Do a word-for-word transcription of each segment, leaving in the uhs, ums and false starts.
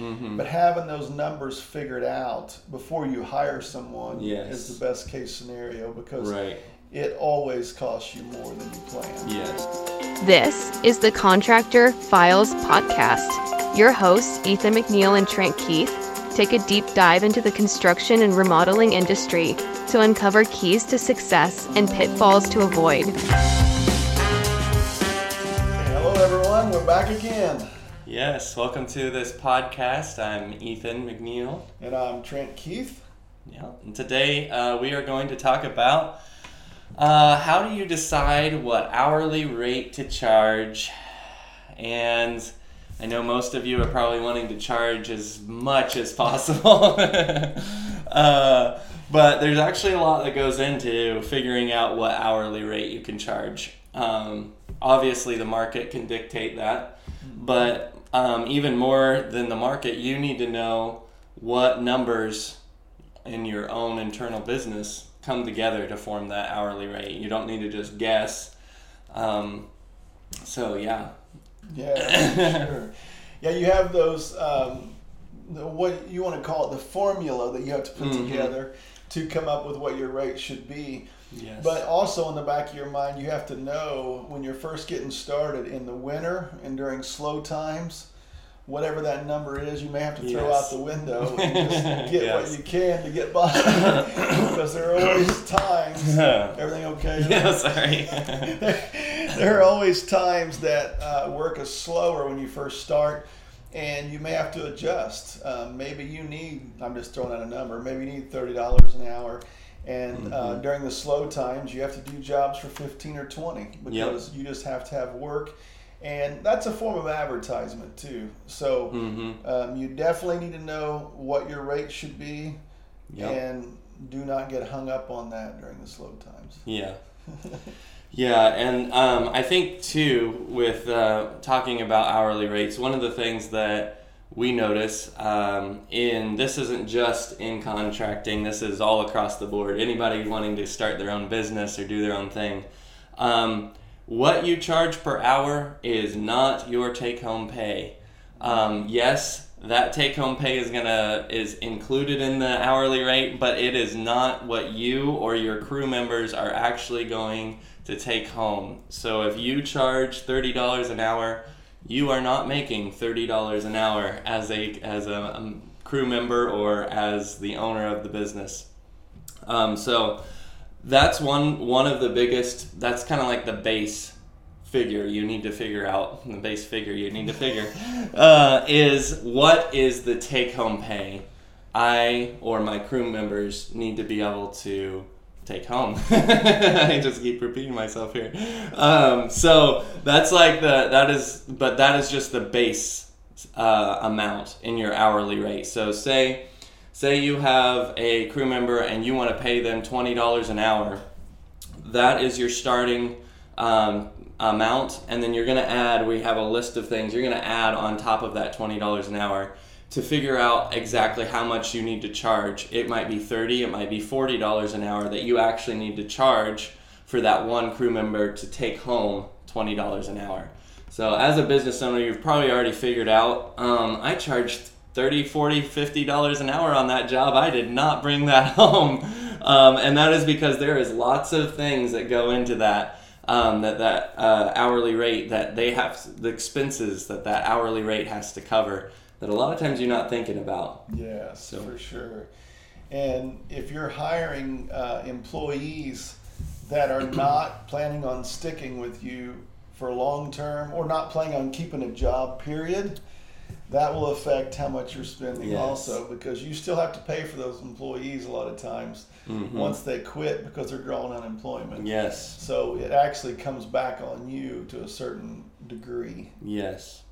Mm-hmm. But having those numbers figured out before you hire someone yes. is the best case scenario, because right. it always costs you more than you plan. Yes. This is the Contractor Files Podcast. Your hosts, Ethan McNeil and Trent Keith, take a deep dive into the construction and remodeling industry to uncover keys to success and pitfalls to avoid. Hello, everyone. We're back again. Yes, welcome to this podcast. I'm Ethan McNeil. And I'm Trent Keith. Yeah, and today uh, we are going to talk about uh, how do you decide what hourly rate to charge. And I know most of you are probably wanting to charge as much as possible. uh, but there's actually a lot that goes into figuring out what hourly rate you can charge. Um, obviously, the market can dictate that, but Um, even more than the market, you need to know what numbers in your own internal business come together to form that hourly rate. You don't need to just guess. Um, so, yeah. Yeah, sure. Yeah, you have those, um, the, what you want to call it, the formula that you have to put mm-hmm. together to come up with what your rate should be. Yes. But also in the back of your mind, you have to know when you're first getting started in the winter and during slow times, whatever that number is, you may have to throw yes. out the window and just get yes. what you can to get by. Because there are always times, everything okay? Yeah, sorry. There are always times that uh, work is slower when you first start. And you may have to adjust. Um, maybe you need, I'm just throwing out a number, maybe you need thirty dollars an hour. And mm-hmm. uh, during the slow times, you have to do jobs for fifteen or twenty because yep. you just have to have work. And that's a form of advertisement too. So mm-hmm. um, you definitely need to know what your rate should be yep. and do not get hung up on that during the slow times. Yeah. Yeah, and um, I think, too, with uh, talking about hourly rates, one of the things that we notice um, in this isn't just in contracting, this is all across the board. Anybody wanting to start their own business or do their own thing, um, what you charge per hour is not your take-home pay. Um, yes, that take-home pay is gonna is included in the hourly rate, but it is not what you or your crew members are actually going to take home. So if you charge thirty dollars an hour, you are not making thirty dollars an hour as a as a um, crew member or as the owner of the business. Um, so that's one one of the biggest. That's kind of like the base figure you need to figure out. The base figure you need to figure uh, is what is the take-home pay I or my crew members need to be able to take home. I just keep repeating myself here. Um, so that's like the that is, but that is just the base uh, amount in your hourly rate. So say say you have a crew member and you want to pay them twenty dollars an hour. That is your starting um, amount, and then you're going to add. We have a list of things you're going to add on top of that twenty dollars an hour to figure out exactly how much you need to charge. It might be thirty dollars, it might be forty dollars an hour that you actually need to charge for that one crew member to take home twenty dollars an hour. So as a business owner, you've probably already figured out, um, I charged thirty dollars, forty dollars, fifty dollars an hour on that job. I did not bring that home. Um, and that is because there is lots of things that go into that. Um, that that uh, hourly rate that they have, the expenses that that hourly rate has to cover, that a lot of times you're not thinking about. Yeah, so. For sure. And if you're hiring uh, employees that are not planning on sticking with you for long term or not planning on keeping a job, period, that will affect how much you're spending yes. also, because you still have to pay for those employees a lot of times mm-hmm. once they quit because they're drawing unemployment. Yes. So it actually comes back on you to a certain degree. Yes.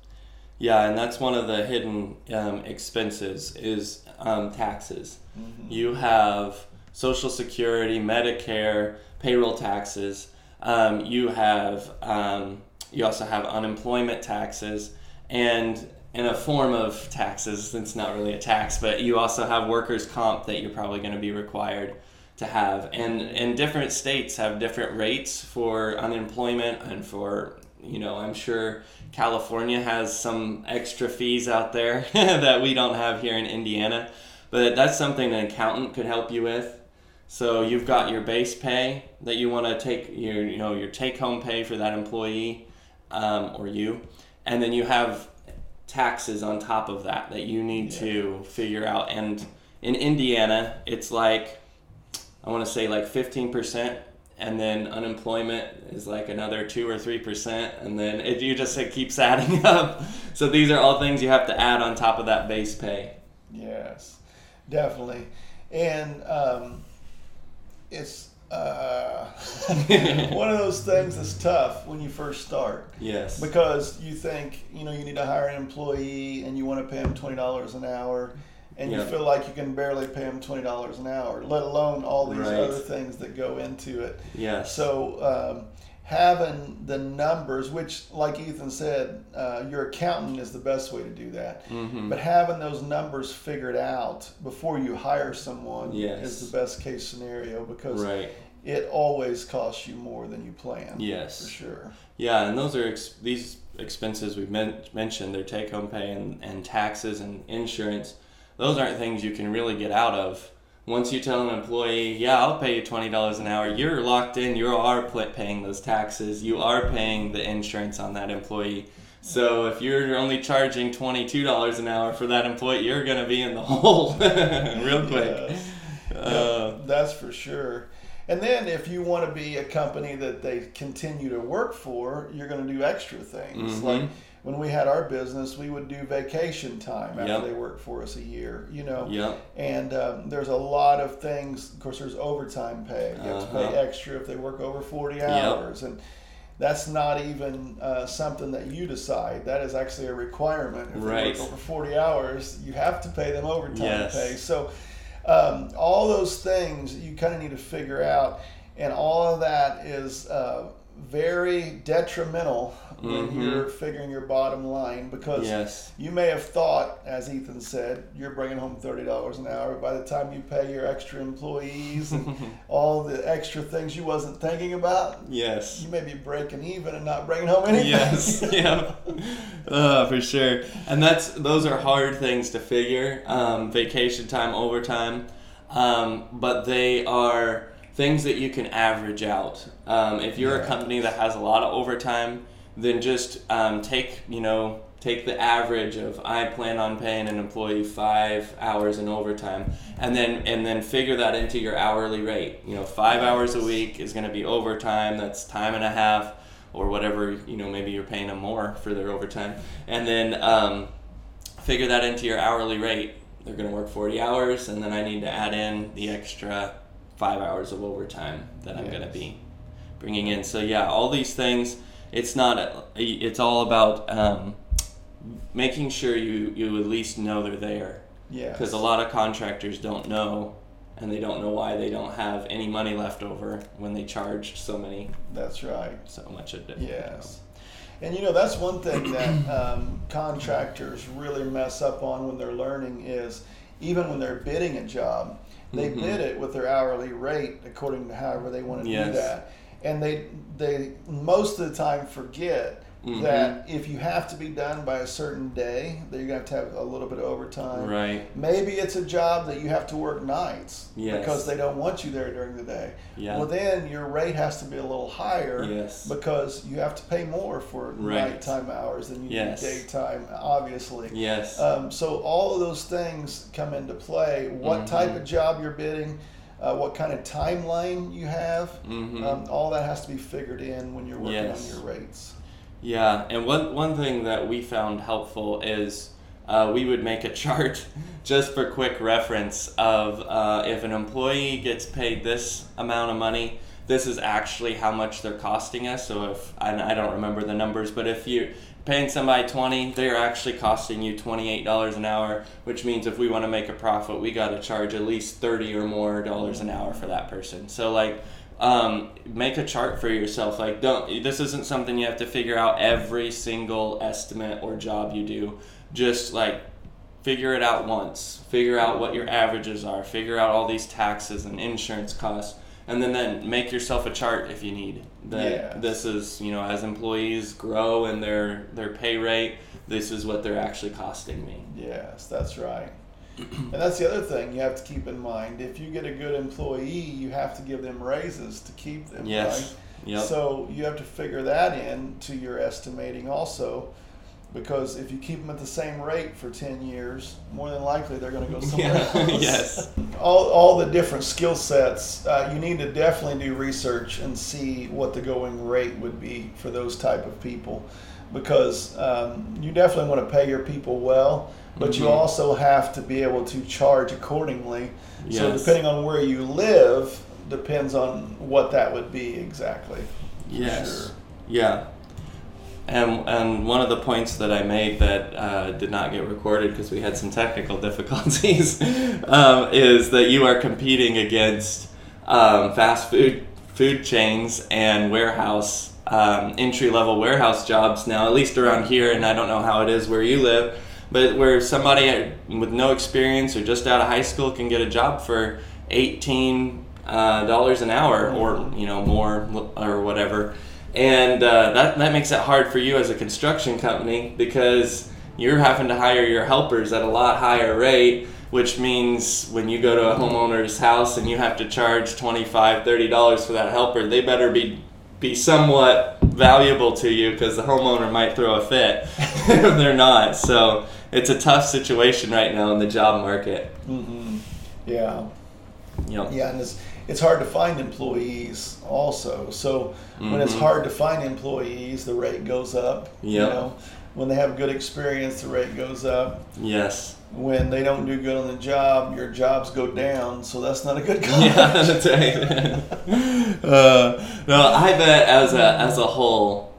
Yeah, and that's one of the hidden um, expenses is um, taxes. Mm-hmm. You have Social Security, Medicare, payroll taxes. Um, you have um, you also have unemployment taxes, and in a form of taxes, it's not really a tax, but you also have workers' comp that you're probably going to be required to have. And and different states have different rates for unemployment and for you know, I'm sure California has some extra fees out there that we don't have here in Indiana. But that's something an accountant could help you with. So you've got your base pay that you want to take, your, you know, your take-home pay for that employee um, or you. And then you have taxes on top of that that you need yeah. to figure out. And in Indiana, it's like, I want to say like fifteen percent. And then unemployment is like another two or three percent. And then it, you just, it keeps adding up. So these are all things you have to add on top of that base pay. Yes, definitely. And um, it's uh, one of those things that's tough when you first start. Yes. Because you think, you know, you need to hire an employee and you want to pay them twenty dollars an hour. And yep. you feel like you can barely pay them twenty dollars an hour, let alone all these right. other things that go into it. Yes. So um, having the numbers, which like Ethan said, uh, your accountant is the best way to do that. Mm-hmm. But having those numbers figured out before you hire someone yes. is the best case scenario, because right. it always costs you more than you plan. Yes. For sure. Yeah, and those are ex- these expenses we've men- mentioned, their take-home pay and, and taxes and insurance. Those aren't things you can really get out of. Once you tell an employee, yeah, I'll pay you twenty dollars an hour, you're locked in, you are paying those taxes, you are paying the insurance on that employee. So if you're only charging twenty-two dollars an hour for that employee, you're going to be in the hole real quick. Yeah. Uh, yeah, that's for sure. And then if you want to be a company that they continue to work for, you're going to do extra things. Mm-hmm. Like, when we had our business, we would do vacation time after yep. they worked for us a year, you know. Yep. And um, there's a lot of things. Of course, there's overtime pay. You uh-huh. have to pay extra if they work over forty hours. Yep. And that's not even uh, something that you decide. That is actually a requirement. If right. they work over forty hours, you have to pay them overtime yes. pay. So um, all those things you kind of need to figure out. And all of that is uh, very detrimental when mm-hmm. you're figuring your bottom line, because yes. you may have thought, as Ethan said, you're bringing home thirty dollars an hour. By the time you pay your extra employees and all the extra things you wasn't thinking about, yes, you may be breaking even and not bringing home anything. Yes, yeah, uh, for sure. And that's those are hard things to figure, um, vacation time, overtime, um, but they are things that you can average out. Um, if you're yeah. a company that has a lot of overtime, then just um, take, you know, take the average of I plan on paying an employee five hours in overtime, and then and then figure that into your hourly rate. You know, five hours a week is going to be overtime. That's time and a half or whatever. You know, maybe you're paying them more for their overtime, and then um, figure that into your hourly rate. They're going to work forty hours, and then I need to add in the extra five hours of overtime that I'm yes. going to be bringing in. So yeah, all these things. It's not. It's all about um, making sure you, you at least know they're there. Yeah. Because a lot of contractors don't know, and they don't know why they don't have any money left over when they charge so many. That's right. So much of it. Yes. And you know, that's one thing that um, contractors really mess up on when they're learning is, even when they're bidding a job, they mm-hmm. bid it with their hourly rate according to however they want to yes. do that. And they they most of the time forget mm-hmm. that if you have to be done by a certain day, that you're going to have to have a little bit of overtime. Right. Maybe it's a job that you have to work nights yes. because they don't want you there during the day. Yeah. Well, then your rate has to be a little higher yes. because you have to pay more for right. nighttime hours than you yes. do daytime, obviously. Yes. Um, so all of those things come into play. What mm-hmm. type of job you're bidding, Uh, what kind of timeline you have, mm-hmm. um, all that has to be figured in when you're working yes. on your rates. Yeah, and one one thing that we found helpful is uh, we would make a chart just for quick reference of uh, if an employee gets paid this amount of money, this is actually how much they're costing us. So if, and I don't remember the numbers, but if you paying somebody twenty, they're actually costing you twenty-eight dollars an hour, which means if we want to make a profit, we got to charge at least thirty or more dollars an hour for that person. So like, um, make a chart for yourself. Like, don't, this isn't something you have to figure out every single estimate or job you do. Just like figure it out once, figure out what your averages are, figure out all these taxes and insurance costs, And then, then make yourself a chart if you need. That yeah. This is, you know, as employees grow in their, their pay rate, this is what they're actually costing me. Yes, that's right. And that's the other thing you have to keep in mind. If you get a good employee, you have to give them raises to keep them, yes. right? Yep. So you have to figure that in to your estimating also. Because if you keep them at the same rate for ten years, more than likely they're going to go somewhere yeah. else. Yes. All all the different skill sets, uh, you need to definitely do research and see what the going rate would be for those type of people. Because um, you definitely want to pay your people well, but mm-hmm. you also have to be able to charge accordingly. Yes. So depending on where you live, depends on what that would be exactly. Yes. Sure. Yeah. And and one of the points that I made that uh, did not get recorded because we had some technical difficulties um, is that you are competing against um, fast food food chains and warehouse um, entry level warehouse jobs now, at least around here, and I don't know how it is where you live, but where somebody with no experience or just out of high school can get a job for eighteen dollars uh, an hour or you know more or whatever. And uh, that, that makes it hard for you as a construction company because you're having to hire your helpers at a lot higher rate, which means when you go to a homeowner's house and you have to charge twenty-five dollars, thirty dollars for that helper, they better be, be somewhat valuable to you because the homeowner might throw a fit if they're not. So it's a tough situation right now in the job market. Mm-hmm. Yeah. Yep. Yeah, and it's, it's hard to find employees also. So mm-hmm. when it's hard to find employees, the rate goes up. Yep. You know, when they have good experience, the rate goes up. Yes. When they don't do good on the job, your jobs go down. So that's not a good contract. Yeah, that's right. uh, no, I bet as a as a whole,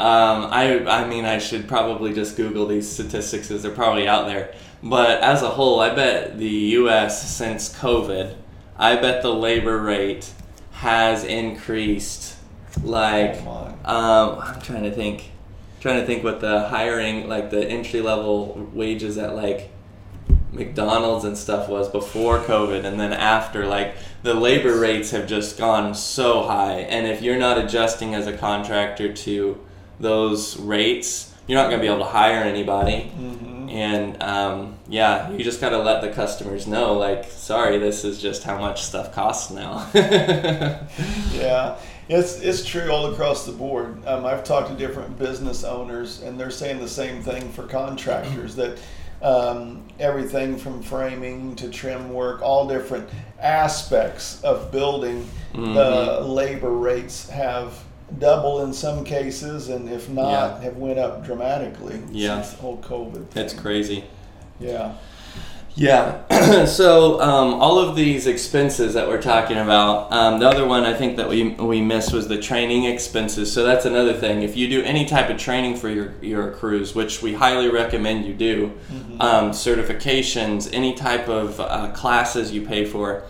um, I I mean I should probably just Google these statistics because they're probably out there. But as a whole, I bet the U S since COVID, I bet the labor rate has increased. Like, oh um, I'm trying to think, trying to think what the hiring, like the entry level wages at like McDonald's and stuff was before COVID, and then after, like the labor rates have just gone so high. And if you're not adjusting as a contractor to those rates, you're not going to be able to hire anybody. Mm-hmm. And, um, yeah, you just got to let the customers know, like, sorry, this is just how much stuff costs now. Yeah, it's it's true all across the board. Um, I've talked to different business owners, and they're saying the same thing for contractors, that um, everything from framing to trim work, all different aspects of building, mm-hmm. the labor rates have double in some cases, and if not, yeah. have went up dramatically yeah. since the whole COVID thing. It's crazy. Yeah. Yeah. So um, all of these expenses that we're talking about, um, the other one I think that we we missed was the training expenses. So that's another thing. If you do any type of training for your, your crews, which we highly recommend you do, mm-hmm. um, certifications, any type of uh, classes you pay for,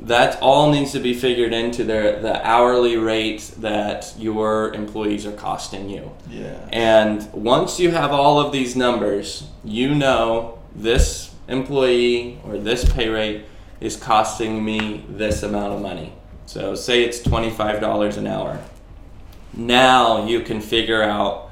that all needs to be figured into their, the hourly rate that your employees are costing you. Yeah. And once you have all of these numbers, you know this employee or this pay rate is costing me this amount of money. So say it's twenty-five dollars an hour. Now you can figure out,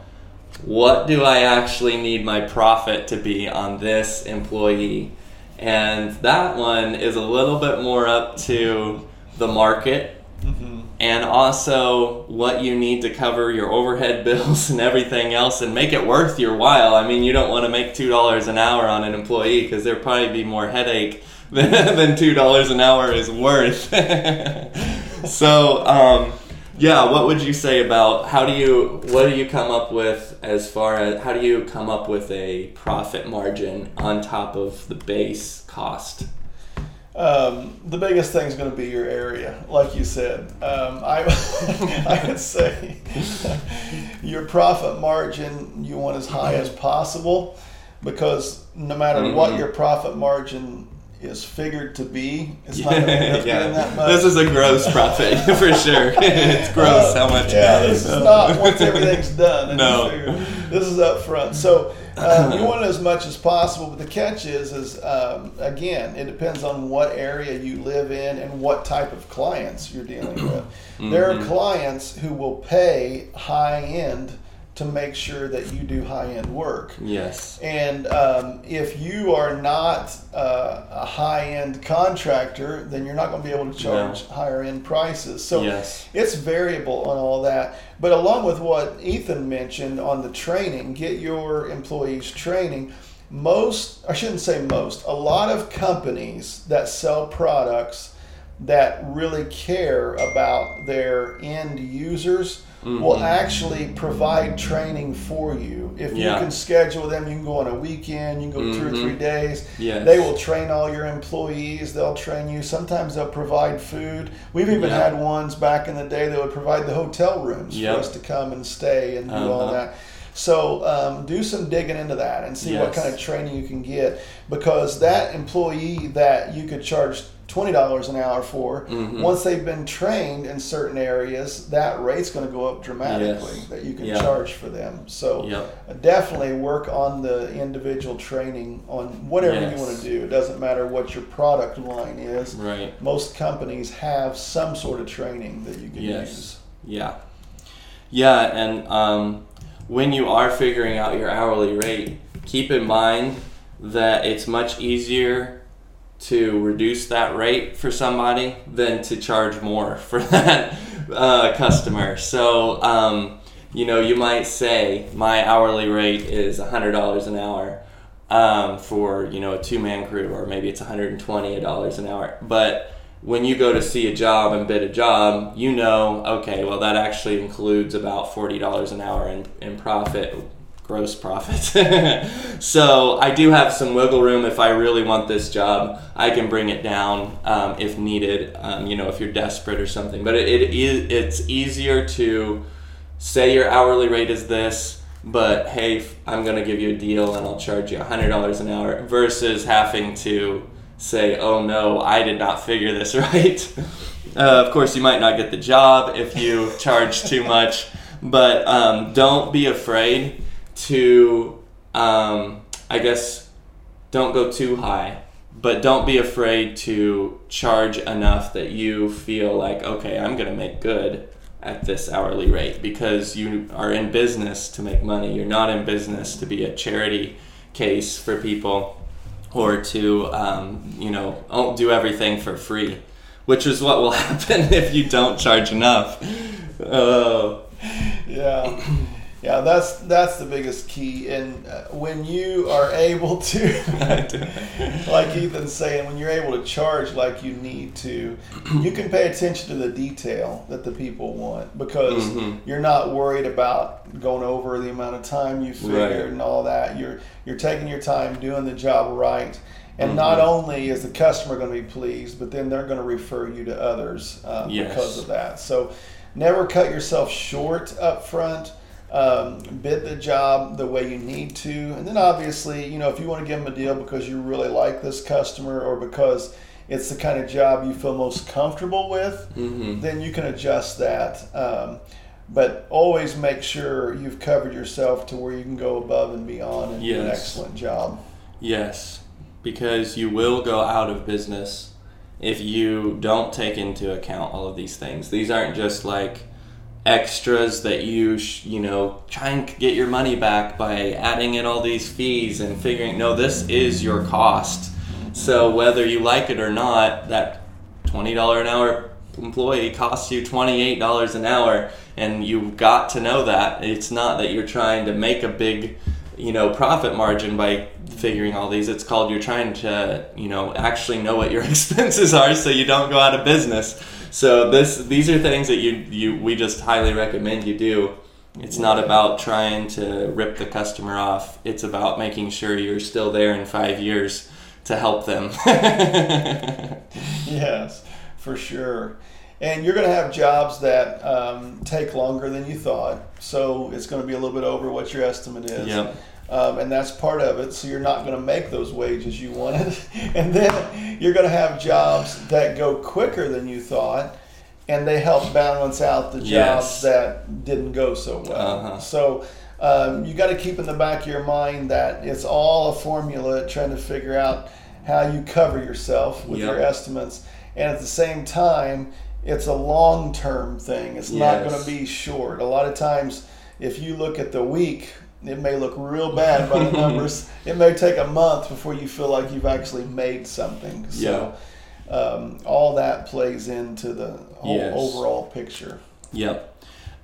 what do I actually need my profit to be on this employee? And that one is a little bit more up to the market, mm-hmm. and also what you need to cover your overhead bills and everything else and make it worth your while. I mean, you don't want to make two dollars an hour on an employee because there'd probably be more headache than, than two dollars an hour is worth. So, um, yeah, what would you say about how do you, what do you come up with as far as, how do you come up with a profit margin on top of the base cost? Um, the biggest thing is going to be your area, like you said. Um, I, I would say your profit margin you want as high as possible, because no matter mm-hmm. what your profit margin is figured to be, it's yeah, not going to yeah. that much. This is a gross profit, for sure. It's gross uh, how much. Yeah, this is not once everything's done. No. This is up front. So Uh, you want it as much as possible, but the catch is, is um, again, it depends on what area you live in and what type of clients you're dealing with. Mm-hmm. There are clients who will pay high-end to make sure that you do high-end work. Yes. And um, if you are not uh, a high-end contractor, then you're not going to be able to charge no. higher-end prices. So yes. it's variable on all that. But along with what Ethan mentioned on the training, get your employees training. Most, I shouldn't say most, a lot of companies that sell products that really care about their end users Mm-hmm. will actually provide training for you. If yeah. you can schedule them, you can go on a weekend, you can go mm-hmm. two or three days. Yes. They will train all your employees. They'll train you. Sometimes they'll provide food. We've even yeah. had ones back in the day that would provide the hotel rooms yep. for us to come and stay and do uh-huh. all that. So um, do some digging into that and see yes. what kind of training you can get, because that employee that you could charge twenty dollars an hour for, mm-hmm. once they've been trained in certain areas, that rate's going to go up dramatically yes. that you can yeah. charge for them. So yep. definitely work on the individual training on whatever yes. you want to do. It doesn't matter what your product line is. Right. Most companies have some sort of training that you can yes. use. Yeah. Yeah, and um, when you are figuring out your hourly rate, keep in mind that it's much easier to reduce that rate for somebody than to charge more for that uh, customer. So, um, you know, you might say my hourly rate is one hundred dollars an hour um, for, you know, a two-man crew, or maybe it's one hundred twenty dollars an hour. But when you go to see a job and bid a job, you know, okay, well, that actually includes about forty dollars an hour in, in profit. Gross profit. So I do have some wiggle room. If I really want this job, I can bring it down um, if needed, um, you know, if you're desperate or something. But it, it it's easier to say your hourly rate is this, but hey, I'm going to give you a deal and I'll charge you one hundred dollars an hour, versus having to say, oh no, I did not figure this right. Uh, of course, you might not get the job if you charge too much, but um, don't be afraid to, um, I guess, don't go too high, but don't be afraid to charge enough that you feel like, okay, I'm going to make good at this hourly rate, because you are in business to make money. You're not in business to be a charity case for people, or to, um, you know, do everything for free, which is what will happen if you don't charge enough. Oh, yeah. Yeah, that's that's the biggest key. And uh, when you are able to, like Ethan's saying, when you're able to charge like you need to, you can pay attention to the detail that the people want, because mm-hmm. you're not worried about going over the amount of time you figured right. and all that. You're you're taking your time doing the job right. And mm-hmm. not only is the customer going to be pleased, but then they're going to refer you to others uh, yes. because of that. So never cut yourself short up front. Um, bid the job the way you need to, and then obviously, you know, if you want to give them a deal because you really like this customer, or because it's the kind of job you feel most comfortable with, mm-hmm. then you can adjust that. Um, but always make sure you've covered yourself to where you can go above and beyond and yes. do an excellent job. Yes, because you will go out of business if you don't take into account all of these things. These aren't just like extras that you sh- you know try and get your money back by adding in all these fees and figuring. No, this is your cost. So whether you like it or not, that twenty dollars an hour employee costs you twenty-eight dollars an hour, and you've got to know that. It's not that you're trying to make a big, you know, profit margin by figuring all these. It's called you're trying to, you know, actually know what your expenses are so you don't go out of business. So this, these are things that you, you we just highly recommend you do. It's not about trying to rip the customer off. It's about making sure you're still there in five years to help them. Yes, for sure. And you're going to have jobs that um, take longer than you thought. So it's going to be a little bit over what your estimate is. Yep. Um, and that's part of it. So you're not going to make those wages you wanted. And then you're going to have jobs that go quicker than you thought, and they help balance out the jobs yes. that didn't go so well. Uh-huh. So um, you got to keep in the back of your mind that it's all a formula trying to figure out how you cover yourself with yep. your estimates. And at the same time, it's a long-term thing. It's yes. not going to be short. A lot of times, if you look at the week, it may look real bad by the numbers. It may take a month before you feel like you've actually made something. So yeah. um, all that plays into the whole yes. overall picture. Yep.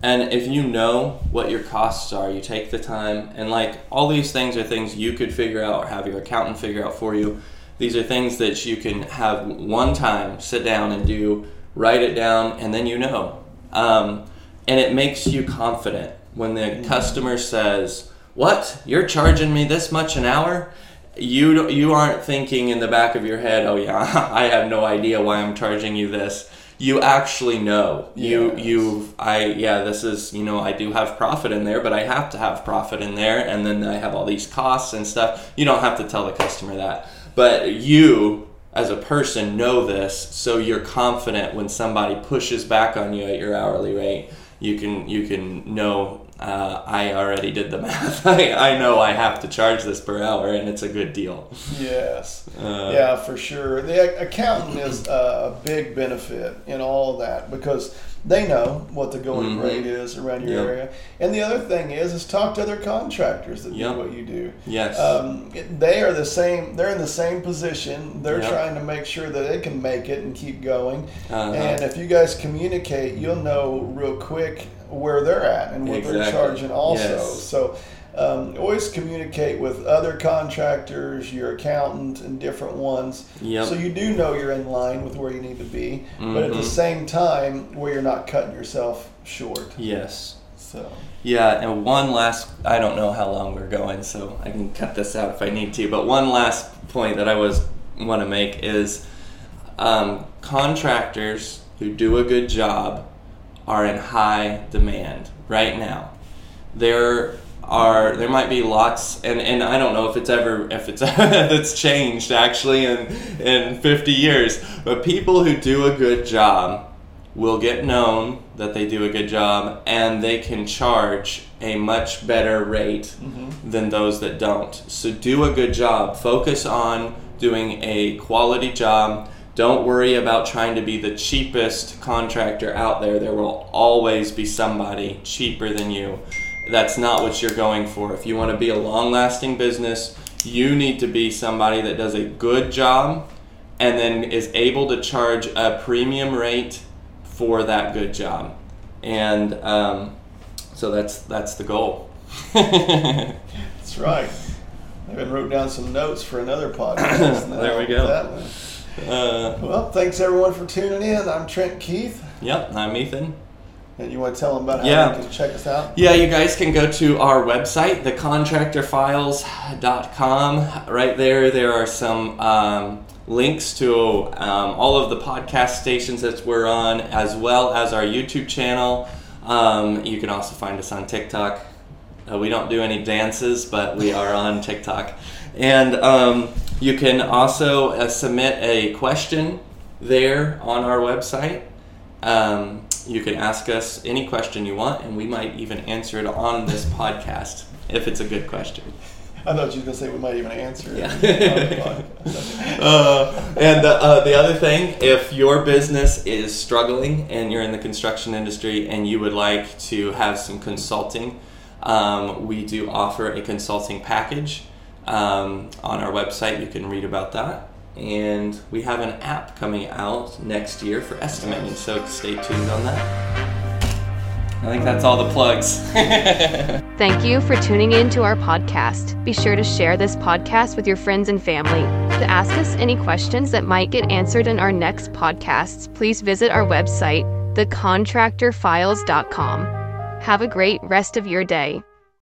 And if you know what your costs are, you take the time. And like all these things are things you could figure out or have your accountant figure out for you. These are things that you can have one time, sit down and do, write it down, and then you know. Um, and it makes you confident. When the customer says, what, you're charging me this much an hour? You you aren't thinking in the back of your head, oh yeah, I have no idea why I'm charging you this. You actually know. You, yes. you, I, yeah, this is, you know, I do have profit in there, but I have to have profit in there. And then I have all these costs and stuff. You don't have to tell the customer that. But you, as a person, know this. So you're confident when somebody pushes back on you at your hourly rate. You can you can know uh, I already did the math. I, I know I have to charge this per hour, and it's a good deal. Yes. Uh, yeah, for sure. The accountant is a big benefit in all of that because they know what the going mm-hmm. rate is around your yep. area. And the other thing is, is talk to other contractors that yep. do what you do. Yes. Um, they are the same. They're in the same position. They're yep. trying to make sure that they can make it and keep going. Uh-huh. And if you guys communicate, you'll know real quick where they're at and what exactly. they're charging also. Yes. So um, always communicate with other contractors, your accountant, and different ones. Yep. So you do know you're in line with where you need to be, mm-hmm. but at the same time where you're not cutting yourself short. Yes. So. Yeah, and one last, I don't know how long we're going, so I can cut this out if I need to, but one last point that I was want to make is um, contractors who do a good job are in high demand right now. There are there might be lots, and, and I don't know if it's ever if it's if it's changed actually in in fifty years. But people who do a good job will get known that they do a good job, and they can charge a much better rate mm-hmm. than those that don't. So do a good job. Focus on doing a quality job. Don't worry about trying to be the cheapest contractor out there. There will always be somebody cheaper than you. That's not what you're going for. If you want to be a long-lasting business, you need to be somebody that does a good job and then is able to charge a premium rate for that good job. And um, so that's that's the goal. That's right. I even wrote down some notes for another podcast. There we go. That one. Uh, well, thanks everyone for tuning in. I'm Trent Keith. Yep, I'm Ethan. And you want to tell them about how yeah. you can check us out? Yeah, you guys can go to our website, the contractor files dot com. Right there, there are some um, links to um, all of the podcast stations that we're on, as well as our YouTube channel. Um, you can also find us on TikTok. Uh, we don't do any dances, but we are on TikTok. And um, you can also uh, submit a question there on our website. Um, you can ask us any question you want, and we might even answer it on this podcast if it's a good question. I thought you were going to say we might even answer it. Yeah. uh, and the, uh, the other thing, if your business is struggling and you're in the construction industry and you would like to have some consulting, um, we do offer a consulting package. Um, on our website, you can read about that. And we have an app coming out next year for estimating, so stay tuned on that. I think that's all the plugs. Thank you for tuning in to our podcast. Be sure to share this podcast with your friends and family. To ask us any questions that might get answered in our next podcasts, please visit our website, the contractor files dot com. Have a great rest of your day.